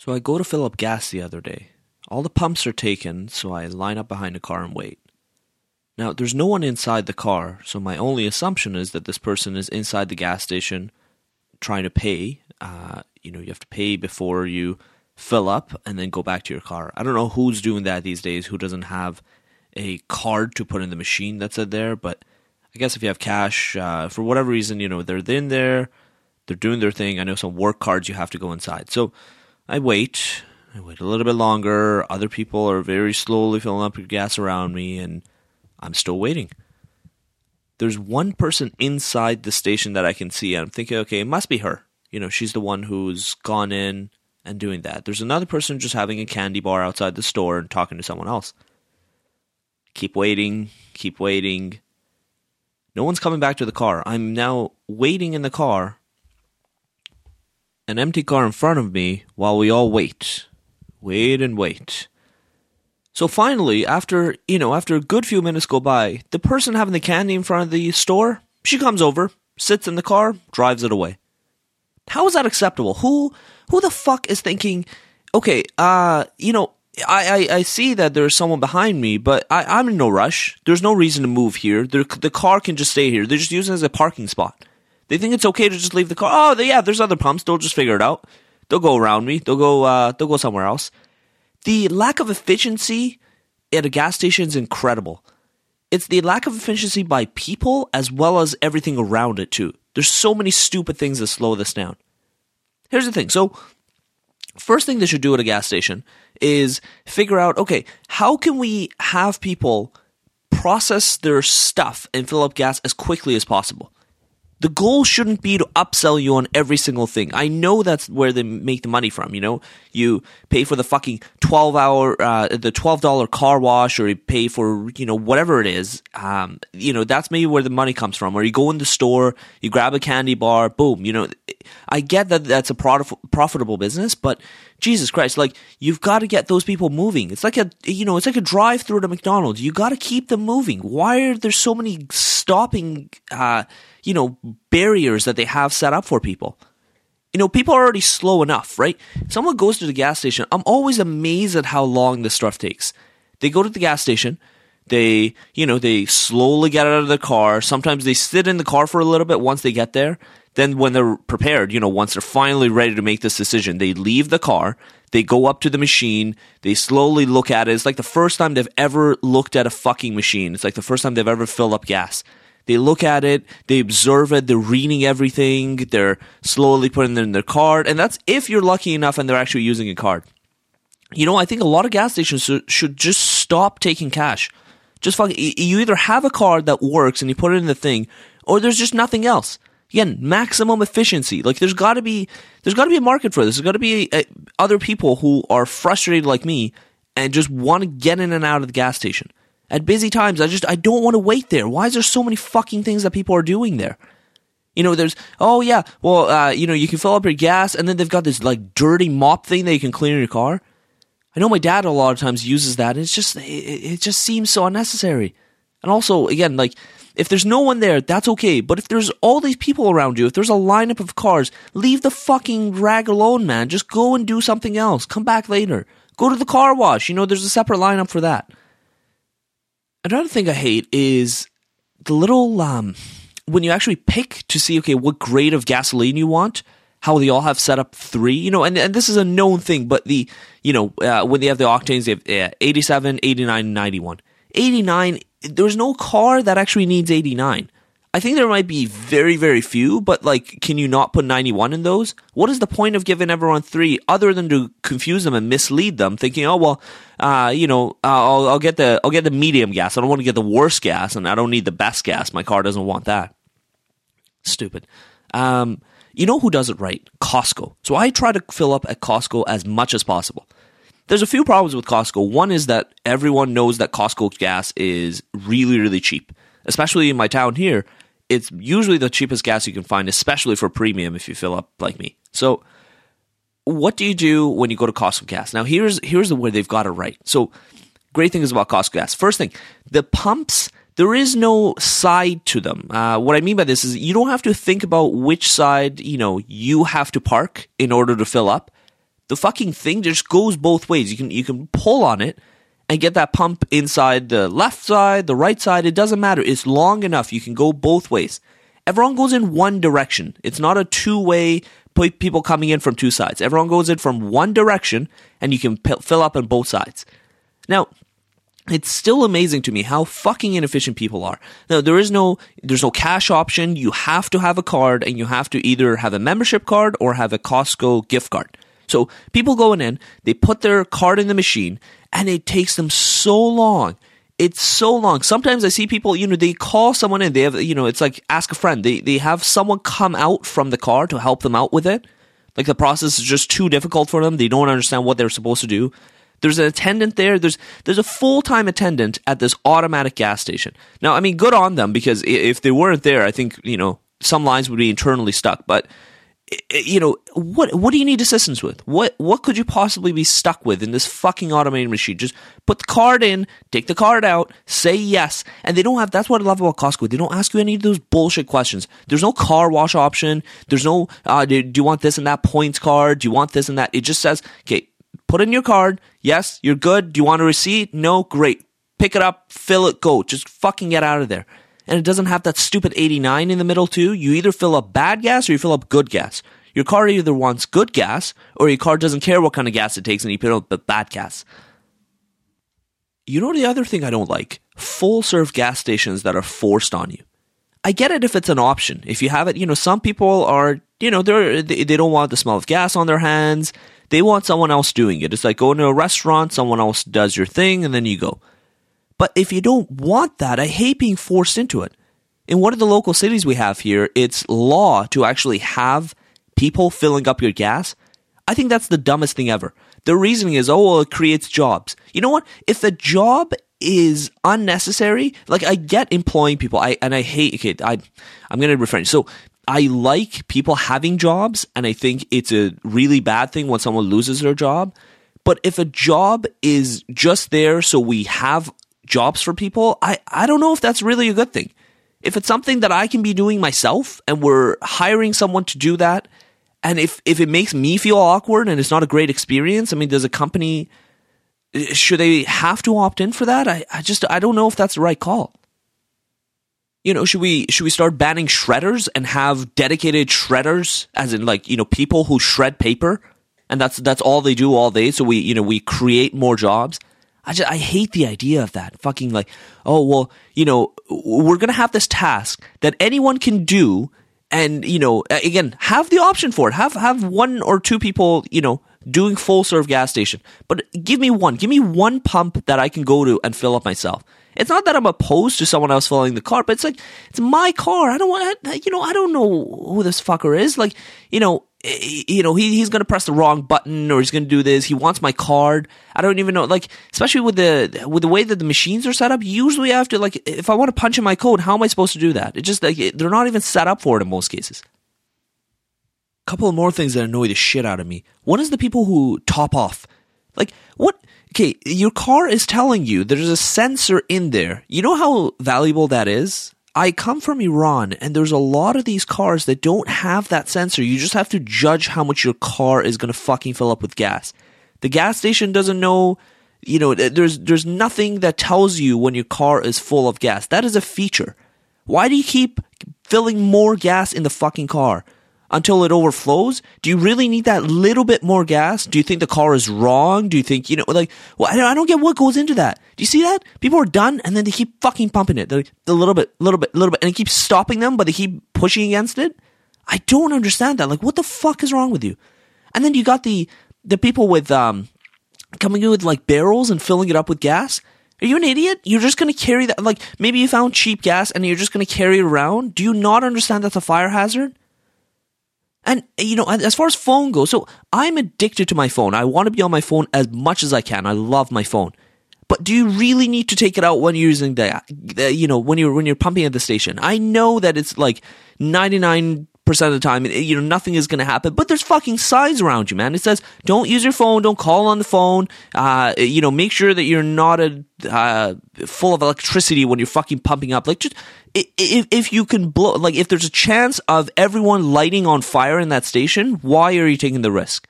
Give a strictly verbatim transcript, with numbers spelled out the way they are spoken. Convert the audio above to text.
So I go to fill up gas the other day. All the pumps are taken, so I line up behind a car and wait. Now, there's no one inside the car, so my only assumption is that this person is inside the gas station trying to pay. Uh, you know, you have to pay before you fill up and then go back to your car. I don't know who's doing that these days, who doesn't have a card to put in the machine that's in there, but I guess if you have cash, uh, for whatever reason, you know, they're in there, they're doing their thing. I know some work cards you have to go inside. So I wait, I wait a little bit longer. Other people are very slowly filling up gas around me, and I'm still waiting. There's one person inside the station that I can see, and I'm thinking, okay, it must be her. You know, she's the one who's gone in and doing that. There's another person just having a candy bar outside the store and talking to someone else. Keep waiting, keep waiting. No one's coming back to the car. I'm now waiting in the car, an empty car in front of me, while we all wait, wait and wait. So finally, after, you know, after a good few minutes go by, the person having the candy in front of the store, she comes over, sits in the car, drives it away. How is that acceptable? Who who the fuck is thinking, okay, uh, you know, I, I, I see that there's someone behind me, but I, I'm in no rush. There's no reason to move here. They're, the car can just stay here. They're just using it as a parking spot. They think it's okay to just leave the car. Oh, they, yeah, there's other pumps. They'll just figure it out. They'll go around me. They'll go, uh, they'll go somewhere else. The lack of efficiency at a gas station is incredible. It's the lack of efficiency by people as well as everything around it too. There's so many stupid things that slow this down. Here's the thing. So first thing they should do at a gas station is figure out, okay, how can we have people process their stuff and fill up gas as quickly as possible? The goal shouldn't be to upsell you on every single thing. I know that's where they make the money from, you know. You pay for the fucking twelve hour uh, the twelve dollar car wash, or you pay for, you know, whatever it is. Um, you know, that's maybe where the money comes from. Or you go in the store, you grab a candy bar, boom, you know. I get that that's a prof- profitable business, but Jesus Christ, like, you've got to get those people moving. It's like a, you know, it's like a drive-through to McDonald's. You got to keep them moving. Why are there so many stopping, uh, you know, barriers that they have set up for people? You know, people are already slow enough, right? Someone goes to the gas station. I'm always amazed at how long this stuff takes. They go to the gas station. They, you know, they slowly get out of the car. Sometimes they sit in the car for a little bit once they get there. Then when they're prepared, you know, once they're finally ready to make this decision, they leave the car, they go up to the machine, they slowly look at it. It's like the first time they've ever looked at a fucking machine. It's like the first time they've ever filled up gas. They look at it, they observe it, they're reading everything, they're slowly putting it in their card. And that's if you're lucky enough and they're actually using a card. You know, I think a lot of gas stations should just stop taking cash. Just fucking, you either have a card that works and you put it in the thing, or there's just nothing else. Again, maximum efficiency. Like, there's got to be, there's got to be a market for this. There's got to be a, a, other people who are frustrated like me and just want to get in and out of the gas station at busy times. I just, I don't want to wait there. Why is there so many fucking things that people are doing there? You know, there's, oh yeah, well, uh, you know, you can fill up your gas, and then they've got this like dirty mop thing that you can clean your car. I know my dad a lot of times uses that, and it's just, it, it just seems so unnecessary. And also, again, like, if there's no one there, that's okay. But if there's all these people around you, if there's a lineup of cars, leave the fucking rag alone, man. Just go and do something else. Come back later. Go to the car wash. You know, there's a separate lineup for that. Another thing I hate is the little, um, when you actually pick to see, okay, what grade of gasoline you want, how they all have set up three, you know, and, and this is a known thing, but the, you know, uh, when they have the octanes, they have uh, eighty-seven, eighty-nine, ninety-one. eighty-nine, there's no car that actually needs eighty-nine. I think there might be very, very few, but like, can you not put ninety-one in those? What is the point of giving everyone three other than to confuse them and mislead them, thinking, oh, well, uh, you know, uh, I'll, I'll get the, I'll get the medium gas. I don't want to get the worst gas, and I don't need the best gas. My car doesn't want that. Stupid. Um, You know who does it right? Costco. So I try to fill up at Costco as much as possible. There's a few problems with Costco. One is that everyone knows that Costco gas is really, really cheap. Especially in my town here, it's usually the cheapest gas you can find, especially for premium if you fill up like me. So what do you do when you go to Costco gas? Now here's here's the way they've got it right. So great thing is about Costco gas. First thing, the pumps, there is no side to them. Uh, what I mean by this is you don't have to think about which side, you know, you have to park in order to fill up. the fucking thing just goes both ways. You can you can pull on it and get that pump inside the left side, the right side. It doesn't matter. It's long enough. You can go both ways. Everyone goes in one direction. It's not a two-way, people coming in from two sides. Everyone goes in from one direction, and you can p- fill up on both sides. Now, it's still amazing to me how fucking inefficient people are. Now, there is no, there's no cash option. You have to have a card, and you have to either have a membership card or have a Costco gift card. So people going in, they put their card in the machine, and it takes them so long. It's so long. Sometimes I see people, you know, they call someone in. They have, you know, it's like ask a friend. They they have someone come out from the car to help them out with it. Like the process is just too difficult for them. They don't understand what they're supposed to do. There's an attendant there. There's there's a full-time attendant at this automatic gas station. Now, I mean, good on them, because if they weren't there, I think, you know, some lines would be internally stuck. But, you know, what what do you need assistance with? What what could you possibly be stuck with in this fucking automated machine? Just put the card in, take the card out, say yes. And they don't have, that's what I love about Costco. They don't ask you any of those bullshit questions. There's no car wash option. There's no, uh, do, do you want this and that points card? Do you want this and that? It just says, okay, put in your card. Yes, you're good. Do you want a receipt? No, great. Pick it up, fill it, go. Just fucking get out of there. And it doesn't have that stupid eighty-nine in the middle too. You either fill up bad gas or you fill up good gas. Your car either wants good gas or your car doesn't care what kind of gas it takes and you fill up bad gas. You know the other thing I don't like? Full-serve gas stations that are forced on you. I get it if it's an option. If you have it, you know, some people are, you know, they're, they they don't want the smell of gas on their hands. They want someone else doing it. It's like going to a restaurant, someone else does your thing, and then you go. But if you don't want that, I hate being forced into it. In one of the local cities we have here, it's law to actually have people filling up your gas. I think that's the dumbest thing ever. The reasoning is, oh, well, it creates jobs. You know what? If the job is unnecessary, like I get employing people, I and I hate, okay, I, I'm going to refrain. So I like people having jobs, and I think it's a really bad thing when someone loses their job. But if a job is just there so we have jobs for people, I, I don't know if that's really a good thing. If it's something that I can be doing myself and we're hiring someone to do that, and if, if it makes me feel awkward and it's not a great experience, I mean, does a company, should they have to opt in for that? I, I just, I don't know if that's the right call. You know, should we, should we start banning shredders and have dedicated shredders, as in like, you know, people who shred paper and that's, that's all they do all day. So we, you know, we create more jobs. I just, I hate the idea of that. Fucking like, oh, well, you know, we're going to have this task that anyone can do. And, you know, again, have the option for it. Have, have one or two people, you know, doing full serve gas station, but give me one, give me one pump that I can go to and fill up myself. It's not that I'm opposed to someone else filling the car, but it's like, it's my car. I don't want, you know, I don't know who this fucker is. Like, you know, you know, he, he's going to press the wrong button or he's going to do this. He wants my card. I don't even know. Like, especially with the, with the way that the machines are set up, usually I have to, like, if I want to punch in my code, how am I supposed to do that? It's just like, they're not even set up for it in most cases. A couple of more things that annoy the shit out of me. One is the people who top off. Like, what? Okay, your car is telling you there's a sensor in there. You know how valuable that is? I come from Iran, and there's a lot of these cars that don't have that sensor. You just have to judge how much your car is going to fucking fill up with gas. The gas station doesn't know, you know, there's there's nothing that tells you when your car is full of gas. That is a feature. Why do you keep filling more gas in the fucking car? Until it overflows? Do you really need that little bit more gas? Do you think the car is wrong? Do you think, you know, like, well, I don't, I don't get what goes into that. Do you see that? People are done and then they keep fucking pumping it. They're like, a little bit, little bit, little bit, and it keeps stopping them, but they keep pushing against it. I don't understand that. Like, what the fuck is wrong with you? And then you got the, the people with, um, coming in with like barrels and filling it up with gas. Are you an idiot? You're just going to carry that. Like, maybe you found cheap gas and you're just going to carry it around. Do you not understand that's a fire hazard? And, you know, as far as phone goes, so I'm addicted to my phone. I want to be on my phone as much as I can. I love my phone. But do you really need to take it out when you're using the, the you know, when you're, when you're pumping at the station? I know that it's like ninety-nine percent of the time, you know, nothing is going to happen, but there's fucking signs around you, man. It says, don't use your phone. Don't call on the phone. Uh, you know, make sure that you're not a, uh, full of electricity when you're fucking pumping up. Like, just, If if you can blow, like if there's a chance of everyone lighting on fire in that station, why are you taking the risk?